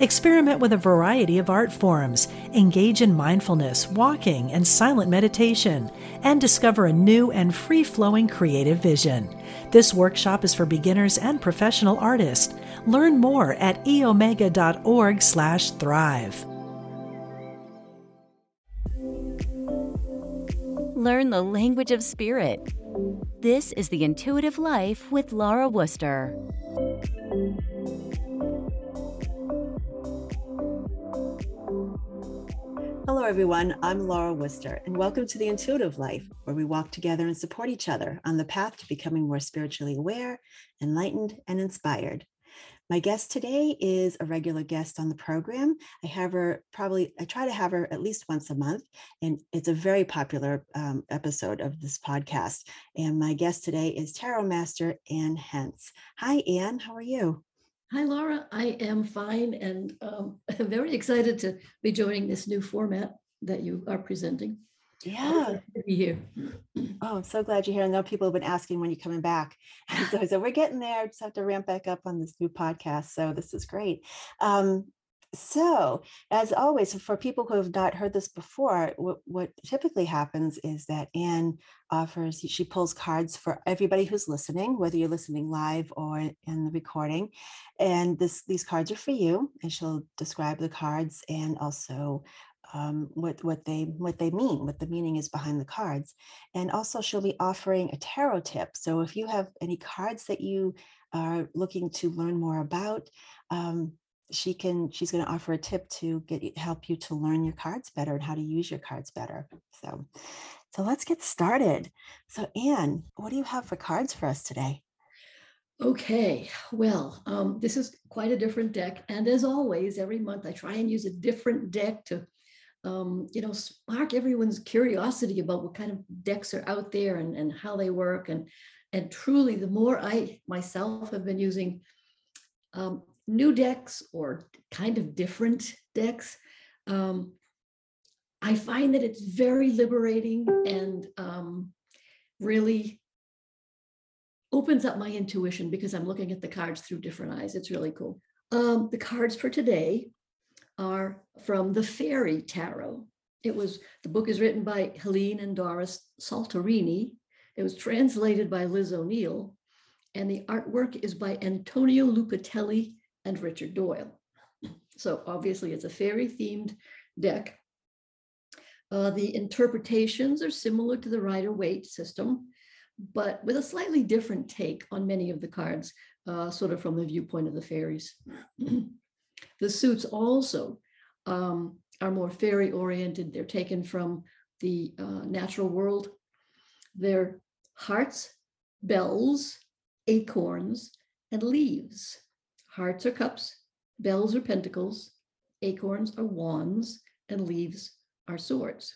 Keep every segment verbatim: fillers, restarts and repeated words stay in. Experiment with a variety of art forms, engage in mindfulness, walking, and silent meditation, and discover a new and free-flowing creative vision. This workshop is for beginners and professional artists. Learn more at e omega dot org slash thrive. Learn the language of spirit. This is The Intuitive Life with Laura Wooster. Hello, everyone. I'm Laura Wooster, and welcome to The Intuitive Life, where we walk together and support each other on the path to becoming more spiritually aware, enlightened, and inspired. My guest today is a regular guest on the program. I have her probably, I try to have her at least once a month, and it's a very popular um, episode of this podcast. And my guest today is Tarot Master Ann Hentz. Hi, Ann. How are you? Hi, Laura. I am fine and um, very excited to be joining this new format that you are presenting. Yeah. To be here. Oh, I'm so glad you're here. I know people have been asking when you're coming back. So, so we're getting there. I just have to ramp back up on this new podcast. So this is great. Um, so as always, for people who have not heard this before, what, what typically happens is that Ann offers, she pulls cards for everybody who's listening, whether you're listening live or in the recording. And this these cards are for you, and she'll describe the cards and also Um, what what they what they mean, what the meaning is behind the cards. And also she'll be offering a tarot tip. So if you have any cards that you are looking to learn more about, um, she can she's going to offer a tip to get help you to learn your cards better and how to use your cards better. So so let's get started. So Ann, what do you have for cards for us today? Okay, well, um, this is quite a different deck. And as always, every month I try and use a different deck to Um, you know, spark everyone's curiosity about what kind of decks are out there and, and how they work. And, and truly, the more I myself have been using um, new decks or kind of different decks, um, I find that it's very liberating and um, really opens up my intuition because I'm looking at the cards through different eyes. It's really cool. Um, the cards for today are from the Fairy Tarot. It was, the book is written by Helene and Doris Salterini. It was translated by Liz O'Neill, and the artwork is by Antonio Lupatelli and Richard Doyle. So obviously it's a fairy themed deck. Uh, the interpretations are similar to the Rider Waite system, but with a slightly different take on many of the cards, uh, sort of from the viewpoint of the fairies. The suits also um, are more fairy oriented. They're taken from the uh, natural world. They're hearts, bells, acorns, and leaves. Hearts are cups, bells are pentacles, acorns are wands, and leaves are swords.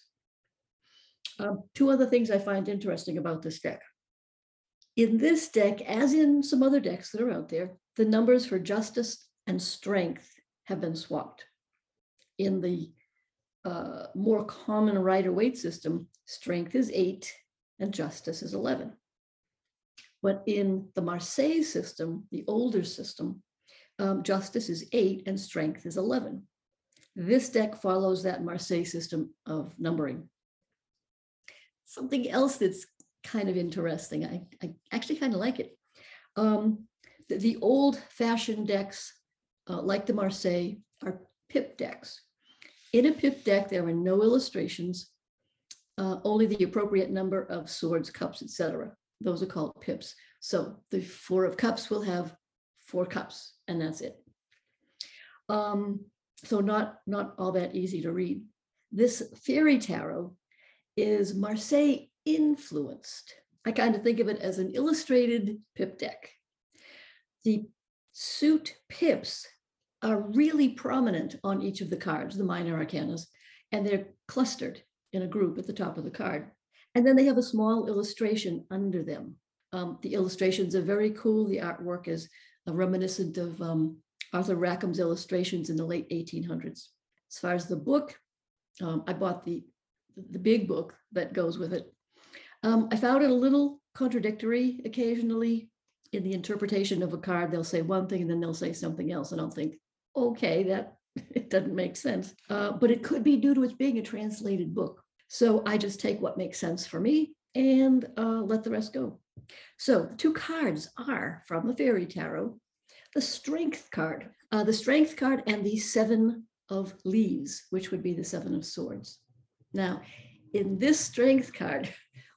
Um, two other things I find interesting about this deck. In this deck, as in some other decks that are out there, the numbers for justice and strength have been swapped. In the uh, more common Rider-Waite system, strength is eight and justice is eleven. But in the Marseille system, the older system, um, justice is eight and strength is eleven. This deck follows that Marseille system of numbering. Something else that's kind of interesting, I, I actually kind of like it. Um, the, the old-fashioned decks, Uh, like the Marseille, are pip decks. In a pip deck, there are no illustrations, uh, only the appropriate number of swords, cups, et cetera. Those are called pips. So the four of cups will have four cups, and that's it. Um, so not, not all that easy to read. This Fairy Tarot is Marseille influenced. I kind of think of it as an illustrated pip deck. The suit pips are really prominent on each of the cards, the minor arcana, and they're clustered in a group at the top of the card. And then they have a small illustration under them. Um, the illustrations are very cool. The artwork is uh, reminiscent of um, Arthur Rackham's illustrations in the late eighteen hundreds. As far as the book, um, I bought the, the big book that goes with it. Um, I found it a little contradictory occasionally in the interpretation of a card. They'll say one thing and then they'll say something else. And I'll think, okay, that it doesn't make sense. Uh, but it could be due to it being a translated book. So I just take what makes sense for me and uh, let the rest go. So the two cards are from the Fairy Tarot, the Strength card, uh, the Strength card and the Seven of Leaves, which would be the Seven of Swords. Now, in this Strength card,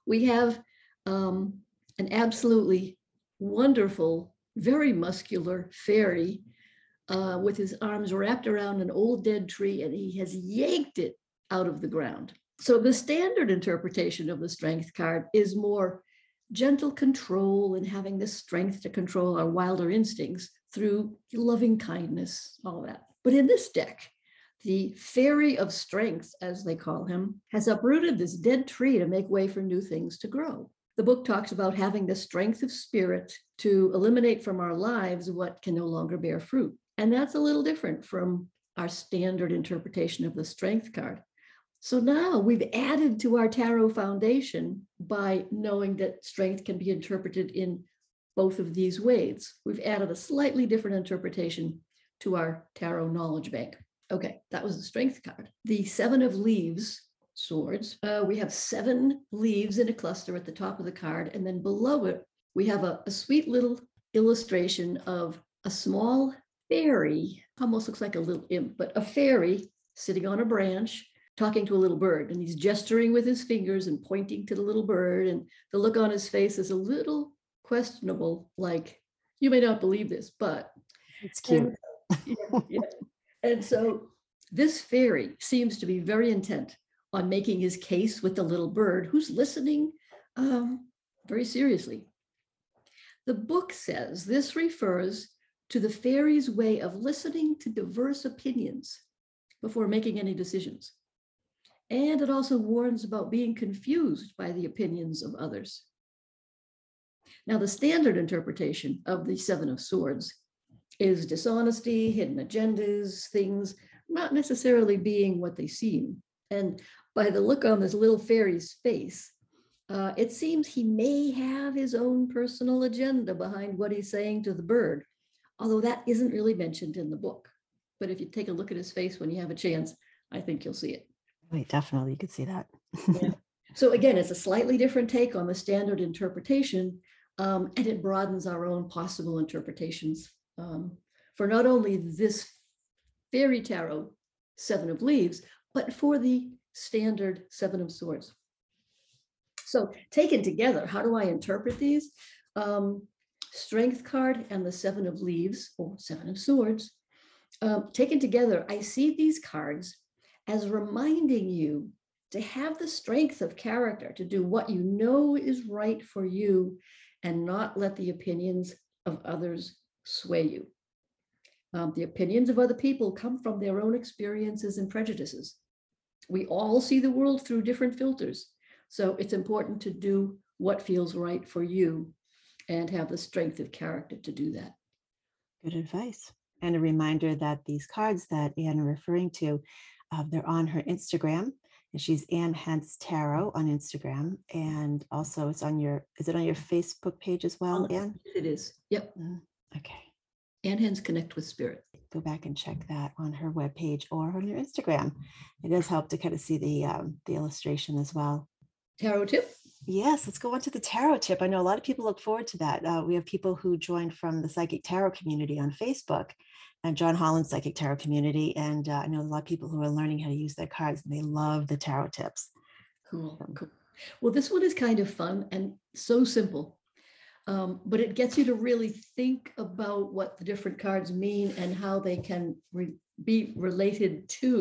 we have um, an absolutely wonderful, very muscular fairy uh, with his arms wrapped around an old dead tree, and he has yanked it out of the ground. So the standard interpretation of the Strength card is more gentle control and having the strength to control our wilder instincts through loving kindness, all that. But in this deck, the Fairy of Strength, as they call him, has uprooted this dead tree to make way for new things to grow. The book talks about having the strength of spirit to eliminate from our lives what can no longer bear fruit. And that's a little different from our standard interpretation of the Strength card. So now we've added to our tarot foundation by knowing that strength can be interpreted in both of these ways. We've added a slightly different interpretation to our tarot knowledge bank. Okay, that was the Strength card. The Seven of Leaves, swords, uh, we have seven leaves in a cluster at the top of the card. And then below it, we have a, a sweet little illustration of a small fairy, almost looks like a little imp, but a fairy sitting on a branch, talking to a little bird, and he's gesturing with his fingers and pointing to the little bird. And the look on his face is a little questionable, like, you may not believe this, but it's cute. And, yeah, yeah. And so this fairy seems to be very intent on making his case with the little bird, who's listening um, very seriously. The book says this refers to the fairy's way of listening to diverse opinions before making any decisions. And it also warns about being confused by the opinions of others. Now, the standard interpretation of the Seven of Swords is dishonesty, hidden agendas, things not necessarily being what they seem. And by the look on this little fairy's face, uh, it seems he may have his own personal agenda behind what he's saying to the bird, although that isn't really mentioned in the book. But if you take a look at his face when you have a chance, I think you'll see it. Right, definitely. You could see that. Yeah. So again, it's a slightly different take on the standard interpretation, um, and it broadens our own possible interpretations um, for not only this Fairy Tarot Seven of Leaves, but for the standard Seven of Swords. So taken together, how do I interpret these? Um, Strength card and the Seven of Leaves or Seven of Swords. Uh, taken together, I see these cards as reminding you to have the strength of character to do what you know is right for you and not let the opinions of others sway you. Um, the opinions of other people come from their own experiences and prejudices. We all see the world through different filters. So it's important to do what feels right for you and have the strength of character to do that. Good advice. And a reminder that these cards that Ann is referring to, Uh, they're on her Instagram, and she's Ann Hentz Tarot on Instagram, and also it's on your, is it on your Facebook page as well, oh, Ann? It is. Yep. Uh, okay. Ann Hentz Connect with Spirit. Go back and check that on her webpage or on your Instagram. It does help to kind of see the um, the illustration as well. Tarot tip. Yes, let's go on to the tarot tip. I know a lot of people look forward to that. Uh, we have people who joined from the Psychic Tarot community on Facebook and John Holland's Psychic Tarot community. And uh, I know a lot of people who are learning how to use their cards, and they love the tarot tips. Cool. cool. Well, this one is kind of fun and so simple, um, but it gets you to really think about what the different cards mean and how they can re- be related to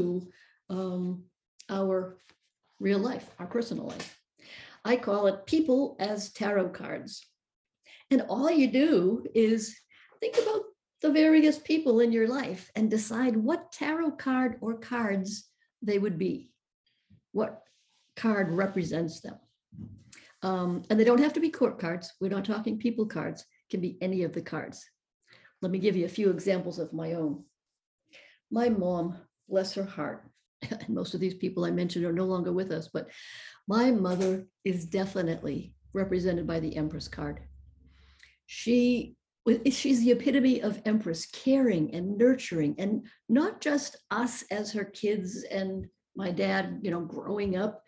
um, our real life, our personal life. I call it people as tarot cards. And all you do is think about the various people in your life and decide what tarot card or cards they would be, what card represents them. Um, and they don't have to be court cards. We're not talking people cards. It can be any of the cards. Let me give you a few examples of my own. My mom, bless her heart, and most of these people I mentioned are no longer with us, but my mother is definitely represented by the Empress card. She She's the epitome of Empress, caring and nurturing, and not just us as her kids and my dad, you know, growing up.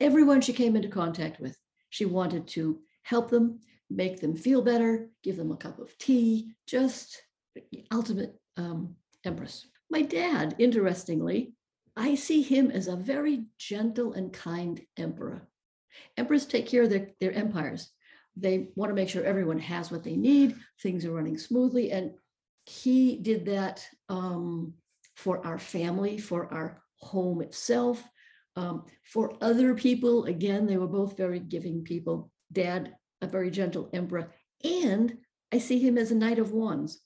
Everyone she came into contact with, she wanted to help them, make them feel better, give them a cup of tea, just the ultimate um, Empress. My dad, interestingly, I see him as a very gentle and kind emperor. Emperors take care of their, their empires. They want to make sure everyone has what they need, things are running smoothly. And he did that um, for our family, for our home itself, um, for other people. Again, they were both very giving people. Dad, a very gentle emperor. And I see him as a Knight of Wands.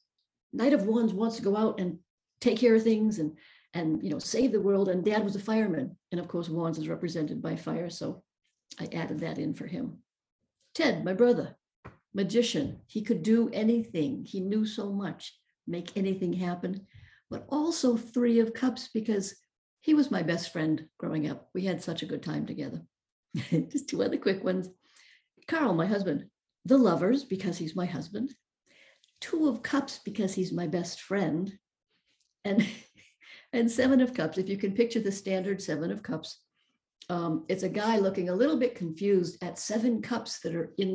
Knight of Wands wants to go out and take care of things and, and you know, save the world. And Dad was a fireman. And of course, Wands is represented by fire. So I added that in for him. Ted, my brother, magician, he could do anything. He knew so much, make anything happen, but also three of cups because he was my best friend growing up. We had such a good time together. Just two other quick ones. Carl, my husband, the lovers because he's my husband, two of cups because he's my best friend, and, and seven of cups. If you can picture the standard seven of cups, Um, it's a guy looking a little bit confused at seven cups that are in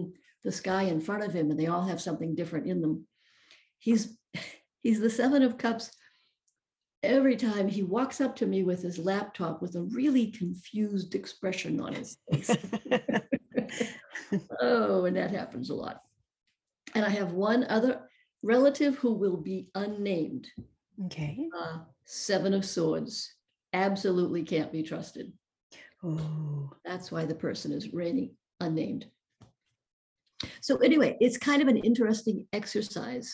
the sky in front of him, and they all have something different in them. He's he's the seven of cups. Every time he walks up to me with his laptop with a really confused expression on his face. Oh, and that happens a lot. And I have one other relative who will be unnamed. Okay. Uh, seven of swords. Absolutely can't be trusted. Oh, that's why the person is reigning unnamed. So anyway, it's kind of an interesting exercise.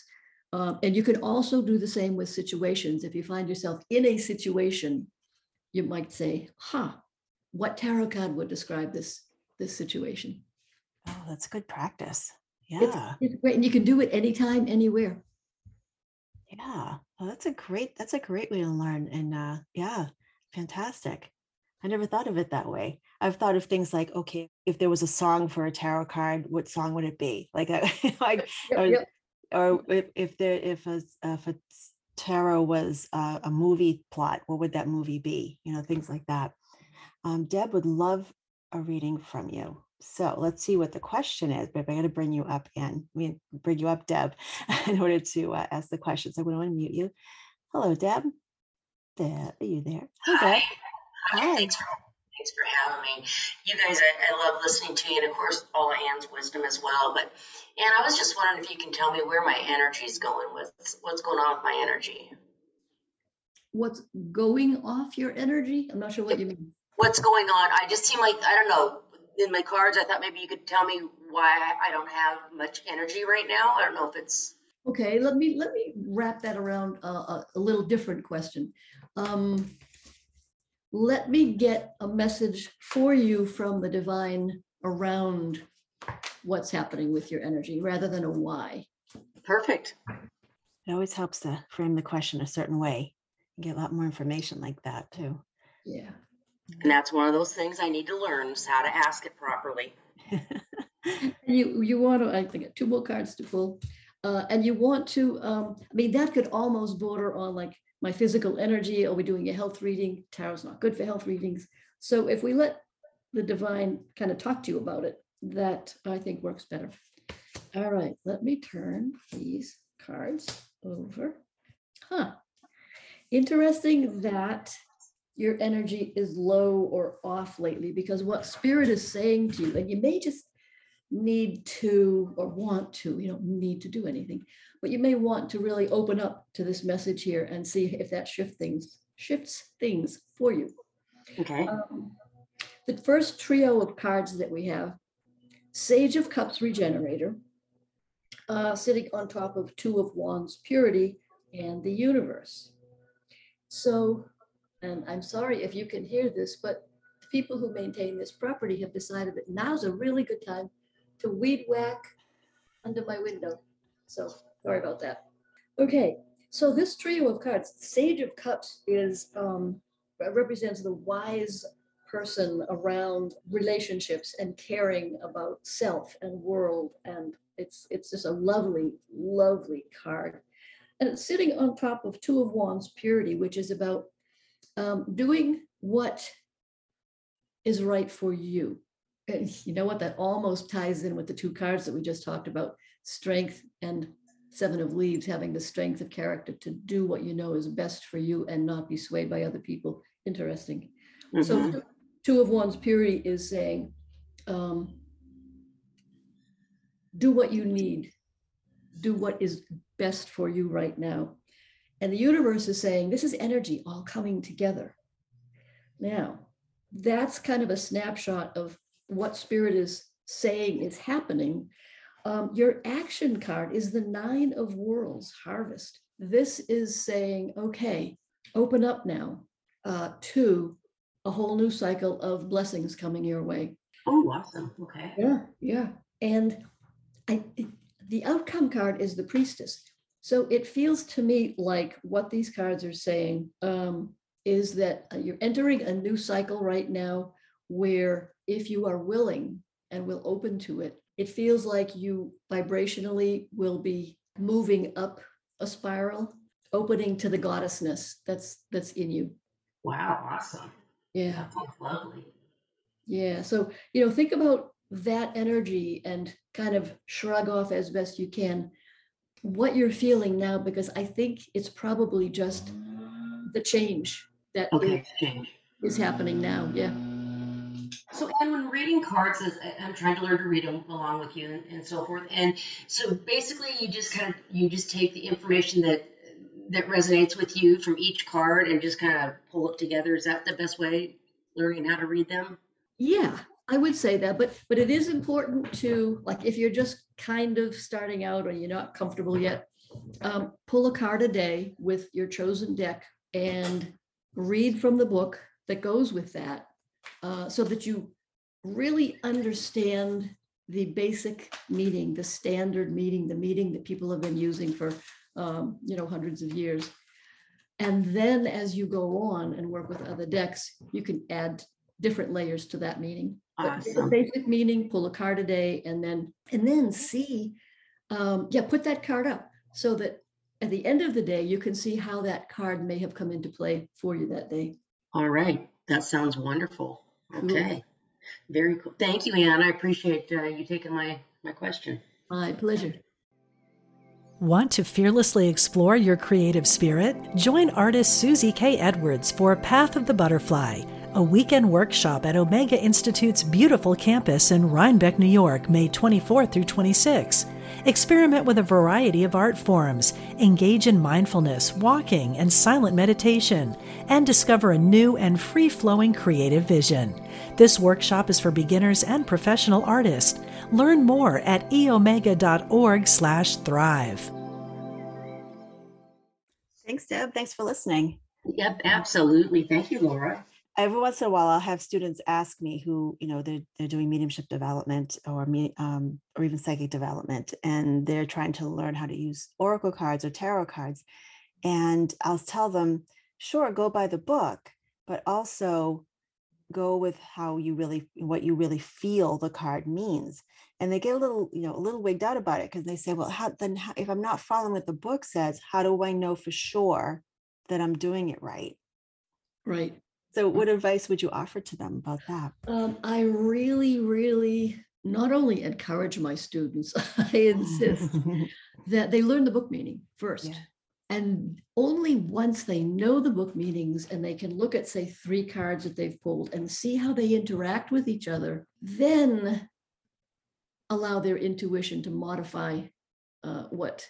Uh, and you can also do the same with situations. If you find yourself in a situation, you might say, huh, what tarot card would describe this, this situation? Oh, that's good practice. Yeah. It's, it's great. And you can do it anytime, anywhere. Yeah. Well, that's a great, that's a great way to learn. And uh, yeah, fantastic. I never thought of it that way. I've thought of things like, okay, if there was a song for a tarot card, what song would it be? Like, like yep, or, yep. or if, if there, if a, if a tarot was a, a movie plot, what would that movie be? You know, things like that. Um, Deb would love a reading from you. So let's see what the question is. But I got to bring you up, Ann. I mean, bring you up, Deb, in order to uh, ask the question. So I'm going to unmute you. Hello, Deb. Deb, are you there? Hi, Deb. Hi. Thanks for, thanks for having me. You guys, I, I love listening to you, and of course, all Ann's wisdom as well. But Ann, I was just wondering if you can tell me where my energy is going with what's going on with my energy. What's going off your energy? I'm not sure what you mean. What's going on? I just seem like, I don't know, in my cards, I thought maybe you could tell me why I don't have much energy right now. I don't know if it's. Okay, let me let me wrap that around a, a, a little different question. Um, Let me get a message for you from the divine around what's happening with your energy rather than a why. Perfect. It always helps to frame the question a certain way. You get a lot more information like that too. Yeah. And that's one of those things I need to learn is how to ask it properly. you you want to, I think I got two more cards to pull. Uh, and you want to, um, I mean, that could almost border on like my physical energy. Are we doing a health reading? Tarot's not good for health readings. So if we let the divine kind of talk to you about it, that I think works better. All right, let me turn these cards over. Huh. Interesting that your energy is low or off lately, because what Spirit is saying to you, and you may just need to or want to, you don't need to do anything, but you may want to really open up to this message here and see if that shift things shifts things for you. Okay. Um, the first trio of cards that we have, Sage of Cups Regenerator, uh, sitting on top of Two of Wands Purity and the Universe. So, and I'm sorry if you can hear this, but the people who maintain this property have decided that now's a really good time to weed whack under my window. So sorry about that. Okay, so this trio of cards, Sage of Cups is um, represents the wise person around relationships and caring about self and world, and it's it's just a lovely, lovely card. And it's sitting on top of Two of Wands, Purity, which is about um, doing what is right for you. And you know what? That almost ties in with the two cards that we just talked about, Strength and Seven of Leaves, having the strength of character to do what you know is best for you and not be swayed by other people. Interesting. Mm-hmm. So Two of Wands, Purity is saying, um, do what you need. Do what is best for you right now. And the universe is saying, this is energy all coming together. Now, that's kind of a snapshot of what Spirit is saying is happening. Um, your action card is the Nine of Worlds, Harvest. This is saying, okay, open up now uh, to a whole new cycle of blessings coming your way. Oh, awesome. Okay. Yeah, yeah. And I... It, the outcome card is the Priestess. So it feels to me like what these cards are saying um, is that you're entering a new cycle right now where if you are willing and will open to it, it feels like you vibrationally will be moving up a spiral, opening to the goddessness that's that's in you. Wow, awesome. Yeah. That's lovely. Yeah, so, you know, think about that energy and kind of shrug off as best you can what you're feeling now, because I think it's probably just the change that okay, is, change. is happening now. Yeah. So, and when reading cards, as I'm trying to learn to read them along with you and, and so forth. And so basically you just kind of, you just take the information that, that resonates with you from each card and just kind of pull it together. Is that the best way, learning how to read them? Yeah. I would say that, but but it is important to, like, if you're just kind of starting out or you're not comfortable yet, um, pull a card a day with your chosen deck and read from the book that goes with that uh, so that you really understand the basic meaning, the standard meaning, the meaning that people have been using for, um, you know, hundreds of years. And then as you go on and work with other decks, you can add different layers to that meaning. But awesome. Basic meaning, pull a card a day, and then and then see, um, yeah, put that card up so that at the end of the day, you can see how that card may have come into play for you that day. All right. That sounds wonderful. Okay. Cool. Very cool. Thank you, Ann. I appreciate uh, you taking my, my question. My pleasure. Want to fearlessly explore your creative spirit? Join artist Susie K. Edwards for Path of the Butterfly, a weekend workshop at Omega Institute's beautiful campus in Rhinebeck, New York, May twenty-fourth through twenty-sixth. Experiment with a variety of art forms, engage in mindfulness, walking, and silent meditation, and discover a new and free-flowing creative vision. This workshop is for beginners and professional artists. Learn more at e omega dot org slash thrive. Thanks, Deb. Thanks for listening. Yep, absolutely. Thank you, Laura. Every once in a while, I'll have students ask me who, you know, they're, they're doing mediumship development or um, or even psychic development, and they're trying to learn how to use oracle cards or tarot cards. And I'll tell them, sure, go by the book, but also go with how you really, what you really feel the card means. And they get a little, you know, a little wigged out about it because they say, well, how, then how, if I'm not following what the book says, how do I know for sure that I'm doing it right? Right. So what advice would you offer to them about that? Um, I really, really not only encourage my students, I insist that they learn the book meaning first. Yeah. And only once they know the book meanings and they can look at, say, three cards that they've pulled and see how they interact with each other, then allow their intuition to modify uh, what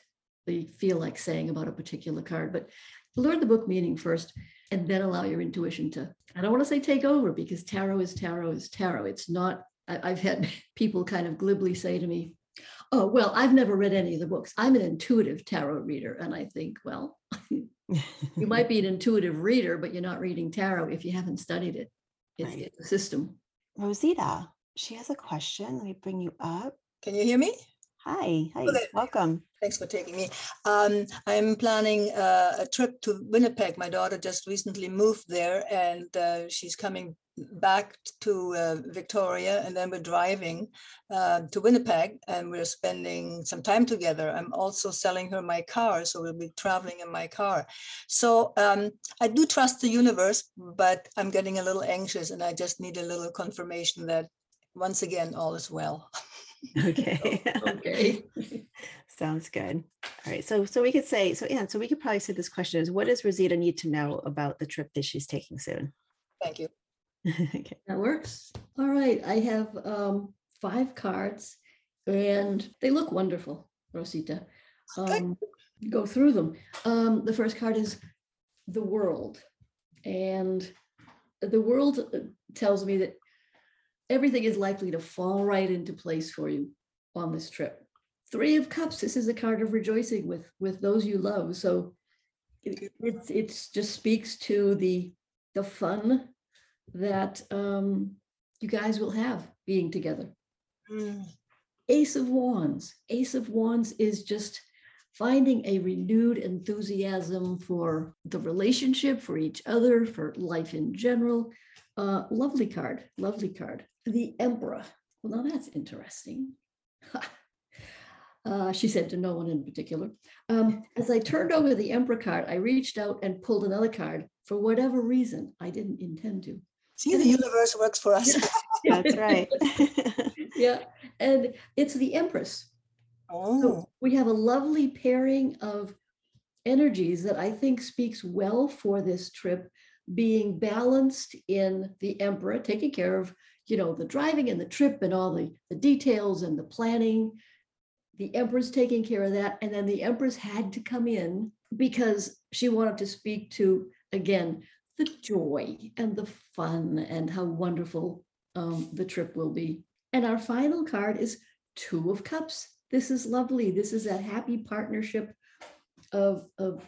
they feel like saying about a particular card. But learn the book meaning first. And then allow your intuition to, I don't want to say take over, because tarot is tarot is tarot. It's not, I, I've had people kind of glibly say to me, oh, well, I've never read any of the books. I'm an intuitive tarot reader. And I think, well, you might be an intuitive reader, but you're not reading tarot if you haven't studied it. It's right. The system. Rosita, she has a question. Let me bring you up. Can you hear me? Hi. Hi. Okay. Welcome. Thanks for taking me. Um, I'm planning uh, a trip to Winnipeg. My daughter just recently moved there, and uh, she's coming back to uh, Victoria, and then we're driving uh, to Winnipeg, and we're spending some time together. I'm also selling her my car, so we'll be traveling in my car. So um, I do trust the universe, but I'm getting a little anxious, and I just need a little confirmation that once again, all is well. Okay. Oh, okay. Sounds good. All right. So, so we could say, so Ann, so we could probably say this question is, what does Rosita need to know about the trip that she's taking soon? Thank you. Okay. That works. All right. I have um, five cards, and they look wonderful, Rosita. Um, go through them. Um, the first card is the world. And the world tells me that everything is likely to fall right into place for you on this trip. Three of Cups. This is a card of rejoicing with, with those you love. So it, it's it's just speaks to the the fun that um, you guys will have being together. Mm. Ace of Wands. Ace of Wands is just finding a renewed enthusiasm for the relationship, for each other, for life in general. Uh, lovely card, lovely card. The Emperor. Well, now that's interesting. uh, she said to no one in particular. Um, as I turned over the Emperor card, I reached out and pulled another card for whatever reason. I didn't intend to. See, the universe works for us. Yeah. That's right. Yeah, and it's the Empress. Oh. So we have a lovely pairing of energies that I think speaks well for this trip, being balanced in the Emperor, taking care of, you know, the driving and the trip and all the, the details and the planning. The Emperor's taking care of that. And then the Empress had to come in because she wanted to speak to, again, the joy and the fun and how wonderful um, the trip will be. And our final card is Two of Cups. This is lovely. This is a happy partnership of, of,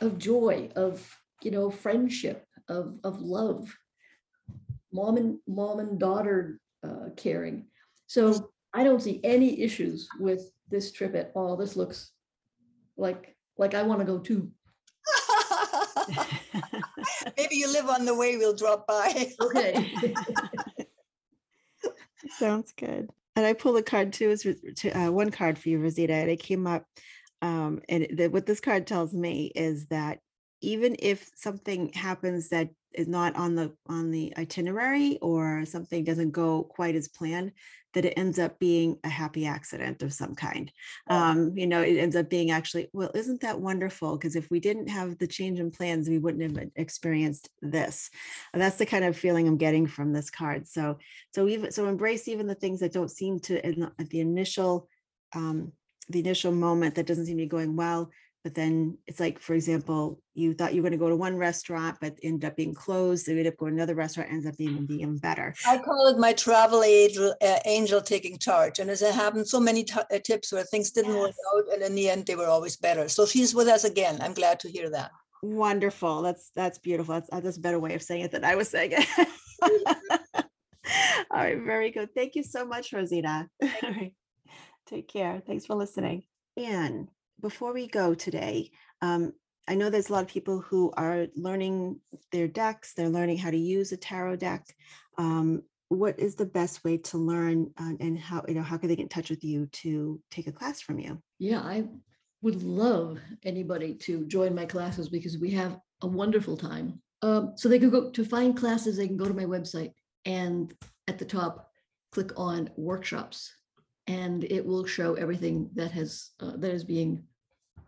of joy, of, you know, friendship, of, of love, mom and mom and daughter uh, caring. So I don't see any issues with this trip at all. This looks like, like I want to go too. Maybe you live on the way, we'll drop by. Okay. Sounds good. And I pulled a card too, is uh, one card for you, Rosita, and it came up. Um, and the, what this card tells me is that even if something happens that is not on the on the itinerary, or something doesn't go quite as planned, that it ends up being a happy accident of some kind. Um, you know, it ends up being actually, well, isn't that wonderful? Because if we didn't have the change in plans, we wouldn't have experienced this. And that's the kind of feeling I'm getting from this card. So, so even so, embrace even the things that don't seem to at the initial, um, the initial moment that doesn't seem to be going well. But then it's like, for example, you thought you were going to go to one restaurant, but ended up being closed. So you end up going to another restaurant, ends up being even better. I call it my travel angel, uh, angel taking charge. And as it happened, so many t- tips where things didn't yes. work out. And in the end, they were always better. So she's with us again. I'm glad to hear that. Wonderful. That's that's beautiful. That's, that's a better way of saying it than I was saying it. All right. Very good. Thank you so much, Rosita. All right. Take care. Thanks for listening. Ann. Before we go today, um, I know there's a lot of people who are learning their decks. They're learning how to use a tarot deck. Um, what is the best way to learn, uh, and how, you know, how can they get in touch with you to take a class from you? Yeah, I would love anybody to join my classes because we have a wonderful time. Um, so they can go to find classes. They can go to my website and at the top, click on workshops, and it will show everything that has uh, that is being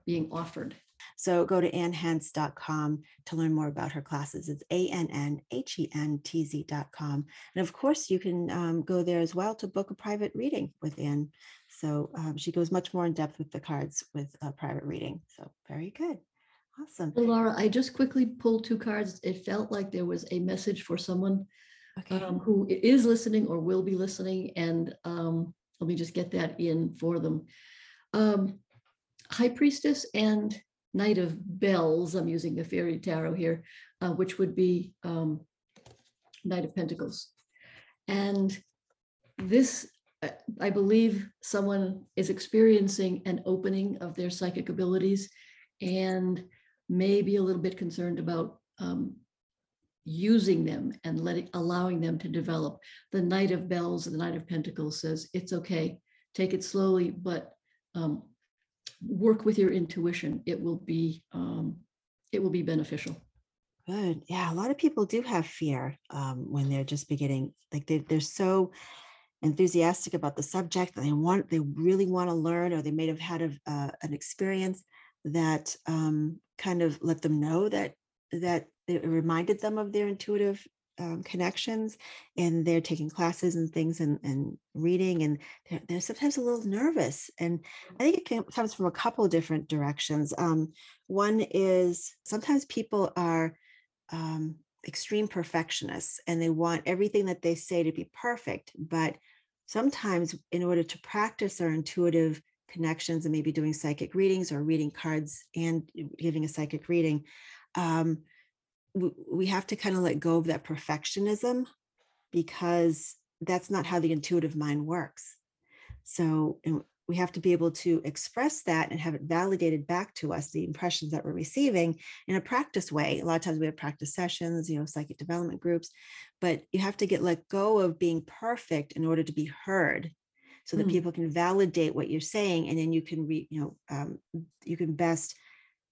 being offered. So go to ann hentz dot com to learn more about her classes. It's A N N H E N T Z dot com. And of course, you can um, go there as well to book a private reading with Ann. So um, she goes much more in depth with the cards with a private reading. So very good. Awesome. Well, Laura, I just quickly pulled two cards. It felt like there was a message for someone okay. um, who is listening or will be listening. And um, let me just get that in for them. Um, High Priestess and Knight of Bells. I'm using the Fairy Tarot here, uh, which would be um, Knight of Pentacles. And this, I believe someone is experiencing an opening of their psychic abilities and may be a little bit concerned about um, using them and letting, allowing them to develop. The Knight of Bells and the Knight of Pentacles says, it's okay, take it slowly, but um, work with your intuition. It will be, um, it will be beneficial. Good. Yeah. A lot of people do have fear um, when they're just beginning, like they, they're so enthusiastic about the subject that they want, they really want to learn, or they may have had a, uh, an experience that um, kind of let them know that, that it reminded them of their intuitive um, connections, and they're taking classes and things and, and reading, and they're, they're sometimes a little nervous. And I think it came, comes from a couple of different directions. Um, one is sometimes people are um, extreme perfectionists, and they want everything that they say to be perfect. But sometimes in order to practice our intuitive connections and maybe doing psychic readings or reading cards and giving a psychic reading, um, we have to kind of let go of that perfectionism, because that's not how the intuitive mind works. So we have to be able to express that and have it validated back to us, the impressions that we're receiving, in a practice way. A lot of times we have practice sessions, you know, psychic development groups, but you have to get let go of being perfect in order to be heard, so that mm. people can validate what you're saying. And then you can re, you know, um, you can best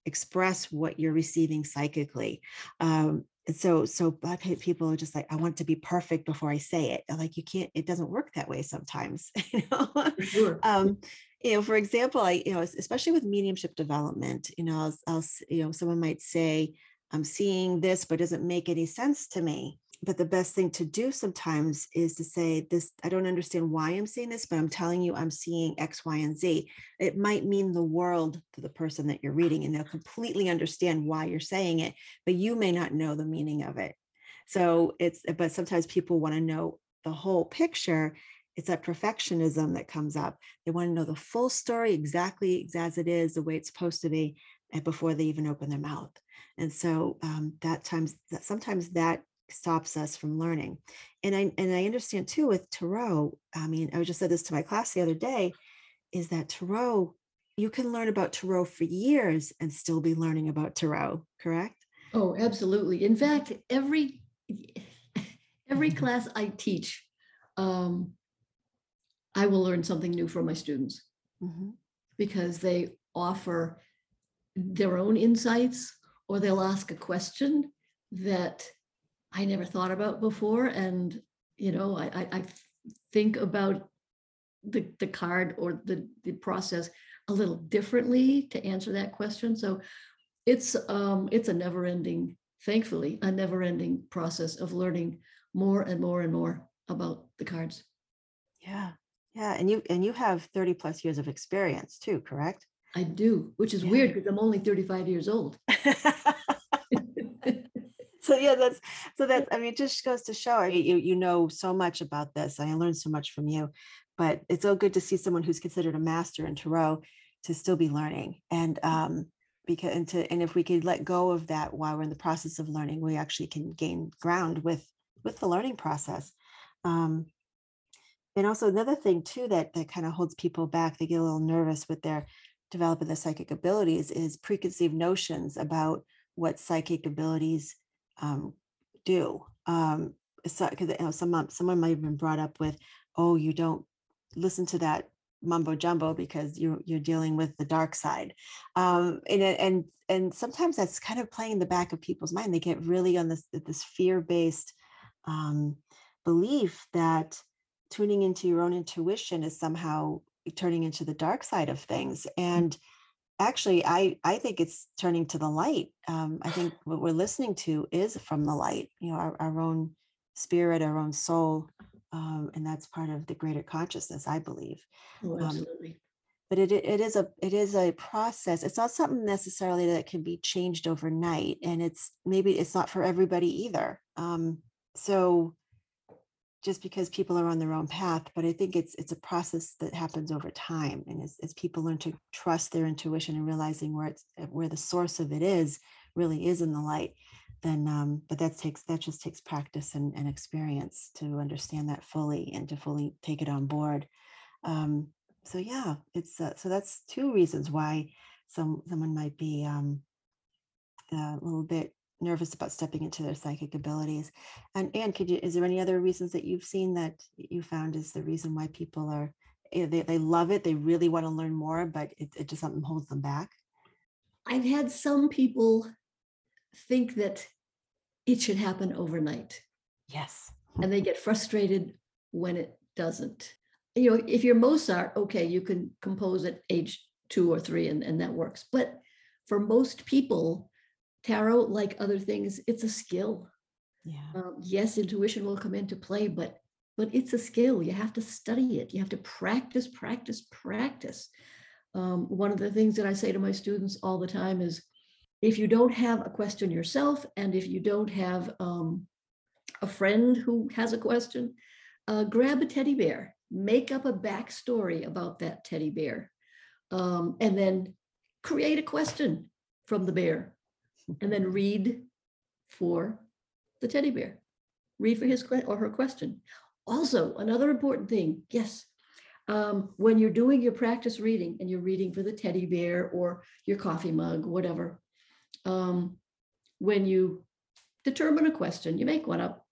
express what you're receiving psychically. Um, and so, so Black people are just like, I want to be perfect before I say it. I'm like, you can't, it doesn't work that way sometimes, you know? Sure. Um, you know, for example, I, you know, especially with mediumship development, you know, I'll, I'll, you know, someone might say, I'm seeing this, but it doesn't make any sense to me. But the best thing to do sometimes is to say this, I don't understand why I'm seeing this, but I'm telling you, I'm seeing X, Y, and Z. It might mean the world to the person that you're reading, and they'll completely understand why you're saying it, but you may not know the meaning of it. So it's, but sometimes people want to know the whole picture. It's that perfectionism that comes up. They want to know the full story, exactly as it is, the way it's supposed to be, and before they even open their mouth. And so um, that times that sometimes that stops us from learning. And I and I understand too with tarot. I mean, I just said this to my class the other day, is that tarot, you can learn about tarot for years and still be learning about tarot, correct? Oh, absolutely. In fact, every every class I teach, um, I will learn something new from my students, mm-hmm. because they offer their own insights, or they'll ask a question that I never thought about before. And, you know, I, I, I think about the, the card or the, the process a little differently to answer that question. So it's, um, it's a never ending, thankfully, a never ending process of learning more and more and more about the cards. Yeah. Yeah. And you, and you have thirty plus years of experience too, correct? I do, which is yeah. weird because I'm only thirty-five years old. So yeah, that's, so that, I mean, it just goes to show, I mean, you, you know so much about this. I learned so much from you, but it's so good to see someone who's considered a master in tarot to still be learning. And, um, because, and to, and if we could let go of that while we're in the process of learning, we actually can gain ground with, with the learning process. Um, and also another thing too, that, that kind of holds people back, they get a little nervous with their developing their psychic abilities, is preconceived notions about what psychic abilities um, do. Um, so, cause you know, someone, someone might've been brought up with, oh, you don't listen to that mumbo jumbo because you're, you're dealing with the dark side. Um, and, and, and sometimes that's kind of playing in the back of people's mind. They get really on this, this fear-based, um, belief that tuning into your own intuition is somehow turning into the dark side of things. And actually, I, I think it's turning to the light. Um, I think what we're listening to is from the light, you know, our, our own spirit, our own soul. Um, and that's part of the greater consciousness, I believe. Oh, absolutely. Um, but it it is a it is a process. It's not something necessarily that can be changed overnight. And it's maybe it's not for everybody either. Um, so just because people are on their own path, but I think it's it's a process that happens over time. And as, as people learn to trust their intuition and realizing where it's where the source of it is, really is in the light, then um, but that takes that just takes practice and, and experience to understand that fully and to fully take it on board. Um, so yeah, it's uh, so that's two reasons why some someone might be um, a little bit nervous about stepping into their psychic abilities. And Anne, could you? Is there any other reasons that you've seen that you found is the reason why people are they they love it, they really want to learn more, but it, it just something holds them back? I've had some people think that it should happen overnight. Yes. And they get frustrated when it doesn't. You know, if you're Mozart, okay, you can compose at age two or three and, and that works. But for most people, tarot, like other things, it's a skill. Yeah. Um, yes, intuition will come into play, but but it's a skill. You have to study it. You have to practice, practice, practice. Um, one of the things that I say to my students all the time is, if you don't have a question yourself, and if you don't have um, a friend who has a question, uh, grab a teddy bear, make up a backstory about that teddy bear, um, and then create a question from the bear, and then read for the teddy bear, read for his or her question. Also, another important thing, yes, um, when you're doing your practice reading and you're reading for the teddy bear or your coffee mug, whatever, Um, when you determine a question, you make one up,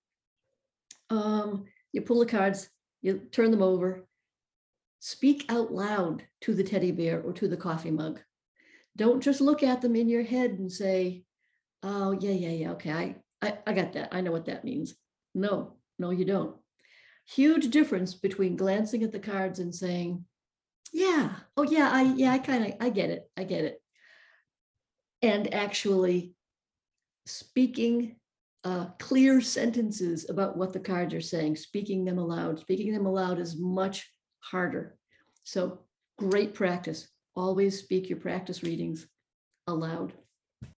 um, you pull the cards, you turn them over, speak out loud to the teddy bear or to the coffee mug. Don't just look at them in your head and say, oh, yeah, yeah, yeah, okay, I, I, I got that. I know what that means. No, no, you don't. Huge difference between glancing at the cards and saying, yeah, oh, yeah, I, yeah, I kind of, I get it, I get it. And actually speaking uh, clear sentences about what the cards are saying, speaking them aloud. Speaking them aloud is much harder. So great practice. Always speak your practice readings aloud.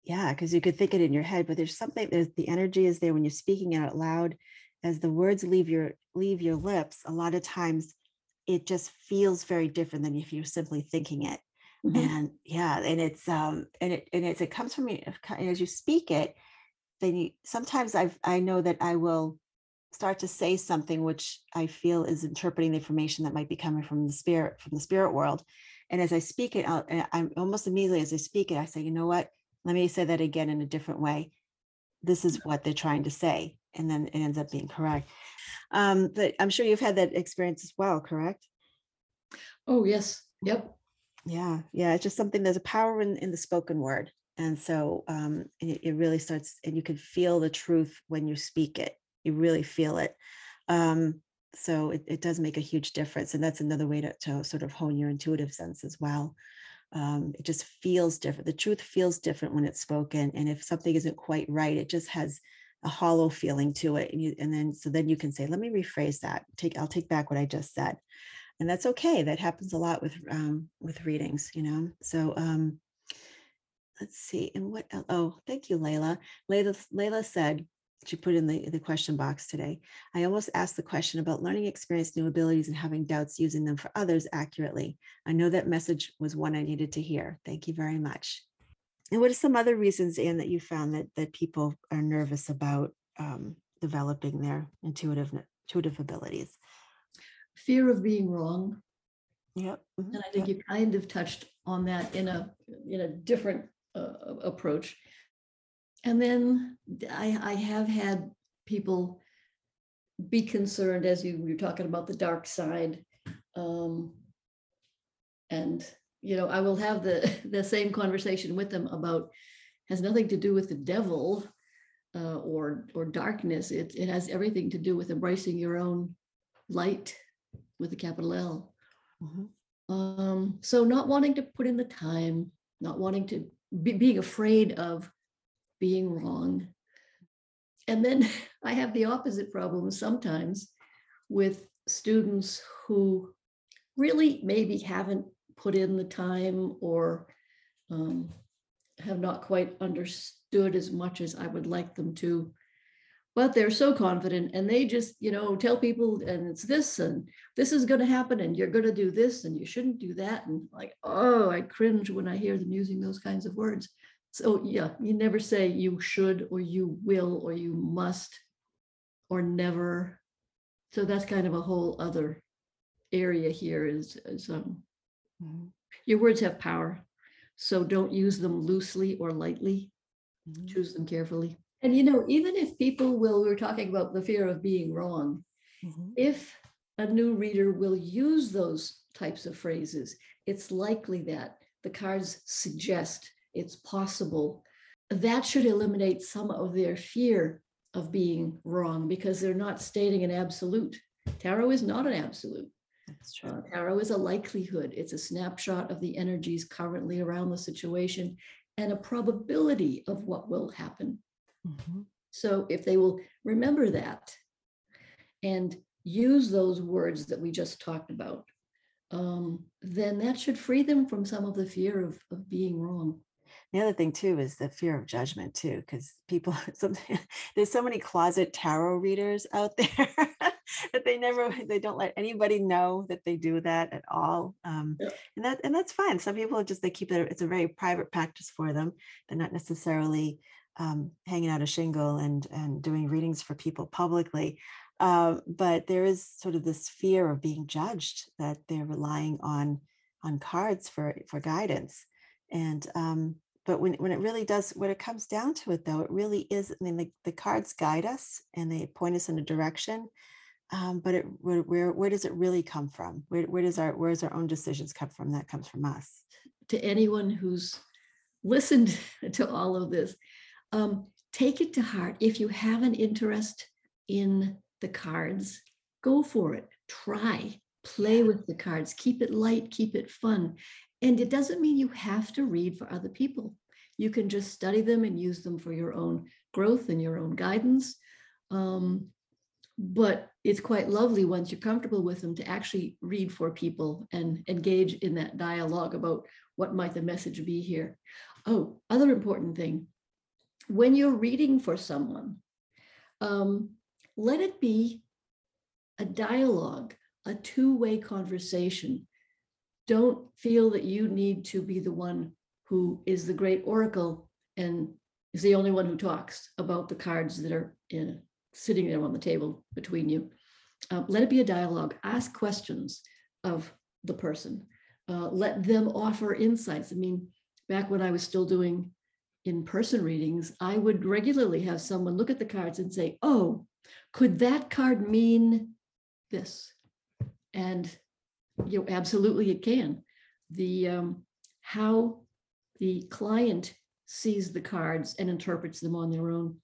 Yeah, because you could think it in your head, but there's something, there's the energy is there when you're speaking it out loud. As the words leave your leave your lips, a lot of times it just feels very different than if you're simply thinking it. Mm-hmm. And yeah, and it's um and it and it's, it comes from you as you speak it. Then you, sometimes I've I know that I will start to say something which I feel is interpreting the information that might be coming from the spirit from the spirit world. And as I speak it out, and I'm almost immediately as I speak it, I say, you know what? Let me say that again in a different way. This is what they're trying to say, and then it ends up being correct. Um, but I'm sure you've had that experience as well, correct? Oh yes, yep. Yeah. Yeah. It's just something, there's a power in, in the spoken word. And so um, it, it really starts, and you can feel the truth when you speak it, you really feel it. Um, so it, it does make a huge difference. And that's another way to, to sort of hone your intuitive sense as well. Um, it just feels different. The truth feels different when it's spoken. And if something isn't quite right, it just has a hollow feeling to it. And, you, and then, so then you can say, let me rephrase that. Take, I'll take back what I just said. And that's okay. That happens a lot with um, with readings, you know. So um, let's see. And what else? Oh, thank you, Layla. Layla. Layla said, she put in the, the question box today, I almost asked the question about learning experience, new abilities, and having doubts, using them for others accurately. I know that message was one I needed to hear. Thank you very much. And what are some other reasons, Anne, that you found that that people are nervous about um, developing their intuitive intuitive abilities? Fear of being wrong. Yep. Mm-hmm. And I think yep. you kind of touched on that in a in a different uh, approach. And then I, I have had people be concerned, as you you're talking about the dark side. Um, and, you know, I will have the, the same conversation with them about, has nothing to do with the devil uh, or or darkness. It, it has everything to do with embracing your own light, with a capital L. Mm-hmm. Um, so not wanting to put in the time, not wanting to be, being afraid of being wrong. And then I have the opposite problem sometimes with students who really maybe haven't put in the time or um, have not quite understood as much as I would like them to. But they're so confident, and they just, you know, tell people, and it's this, and this is going to happen, and you're going to do this, and you shouldn't do that. And like, oh, I cringe when I hear them using those kinds of words. So yeah, you never say you should or you will or you must or never. So that's kind of a whole other area here is, is um, mm-hmm. Your words have power. So don't use them loosely or lightly. Mm-hmm. Choose them carefully. And, you know, even if people will, we were talking about the fear of being wrong. Mm-hmm. If a new reader will use those types of phrases, it's likely that the cards suggest it's possible. That should eliminate some of their fear of being wrong, because they're not stating an absolute. Tarot is not an absolute. That's true. Uh, tarot is a likelihood. It's a snapshot of the energies currently around the situation and a probability of what will happen. Mm-hmm. So if they will remember that and use those words that we just talked about, um, then that should free them from some of the fear of, of being wrong. The other thing too is the fear of judgment too, because people, there's so many closet tarot readers out there that they never, they don't let anybody know that they do that at all. Um, yeah. And that, and that's fine. Some people just, they keep it, it's a very private practice for them. They're not necessarily um, hanging out a shingle and, and doing readings for people publicly. Uh, but there is sort of this fear of being judged that they're relying on, on cards for, for guidance. And, um, but when, when it really does, when it comes down to it, though, it really is, I mean, the, the cards guide us and they point us in a direction, um, but it, where, where, where does it really come from? Where, where does our, where's our own decisions come from? That comes from us. To anyone who's listened to all of this, um, take it to heart. If you have an interest in the cards, go for it. Try, play with the cards, keep it light, keep it fun. And it doesn't mean you have to read for other people. You can just study them and use them for your own growth and your own guidance. Um, but it's quite lovely once you're comfortable with them to actually read for people and engage in that dialogue about what might the message be here. Oh, other important thing. When you're reading for someone, um, let it be a dialogue, a two-way conversation. Don't feel that you need to be the one who is the great oracle and is the only one who talks about the cards that are in, sitting there on the table between you. Uh, let it be a dialogue. Ask questions of the person. Uh, let them offer insights. I mean, back when I was still doing in-person readings, I would regularly have someone look at the cards and say, oh, could that card mean this? And you know, absolutely it can. The um, how the client sees the cards and interprets them on their own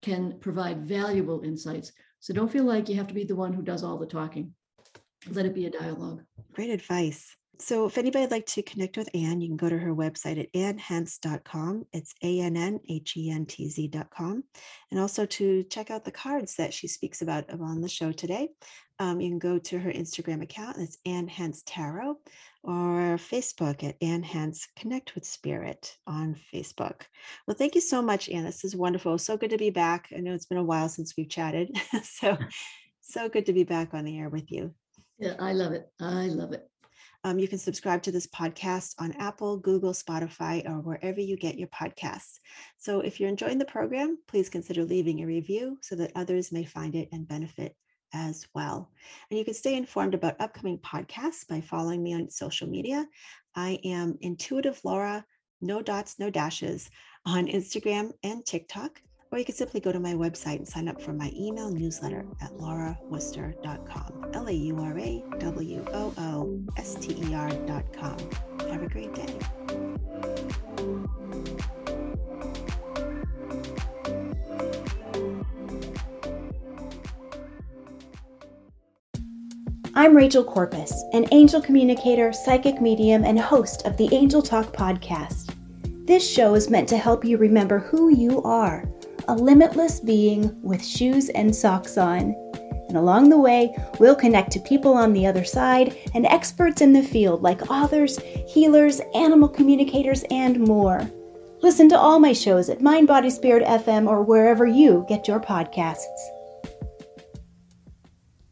can provide valuable insights. So don't feel like you have to be the one who does all the talking. Let it be a dialogue. Great advice. So if anybody would like to connect with Ann, you can go to her website at ann hentz dot com. It's A N N H E N T Z dot com. And also to check out the cards that she speaks about on the show today. Um, you can go to her Instagram account. It's Ann Hentz Tarot, or Facebook at Ann Hentz Connect with Spirit on Facebook. Well, thank you so much, Ann. This is wonderful. So good to be back. I know it's been a while since we've chatted. so, so good to be back on the air with you. Yeah, I love it. I love it. Um, you can subscribe to this podcast on Apple, Google, Spotify, or wherever you get your podcasts. So if you're enjoying the program, please consider leaving a review so that others may find it and benefit as well. And you can stay informed about upcoming podcasts by following me on social media. I am Intuitive Laura, no dots, no dashes, on Instagram and TikTok. Or you can simply go to my website and sign up for my email newsletter at laura wooster dot com, L A U R A W O O S T E R dot com. Have a great day. I'm Rachel Corpus, an angel communicator, psychic medium, and host of the Angel Talk podcast. This show is meant to help you remember who you are, a limitless being with shoes and socks on. And along the way, we'll connect to people on the other side and experts in the field like authors, healers, animal communicators, and more. Listen to all my shows at MindBodySpirit F M or wherever you get your podcasts.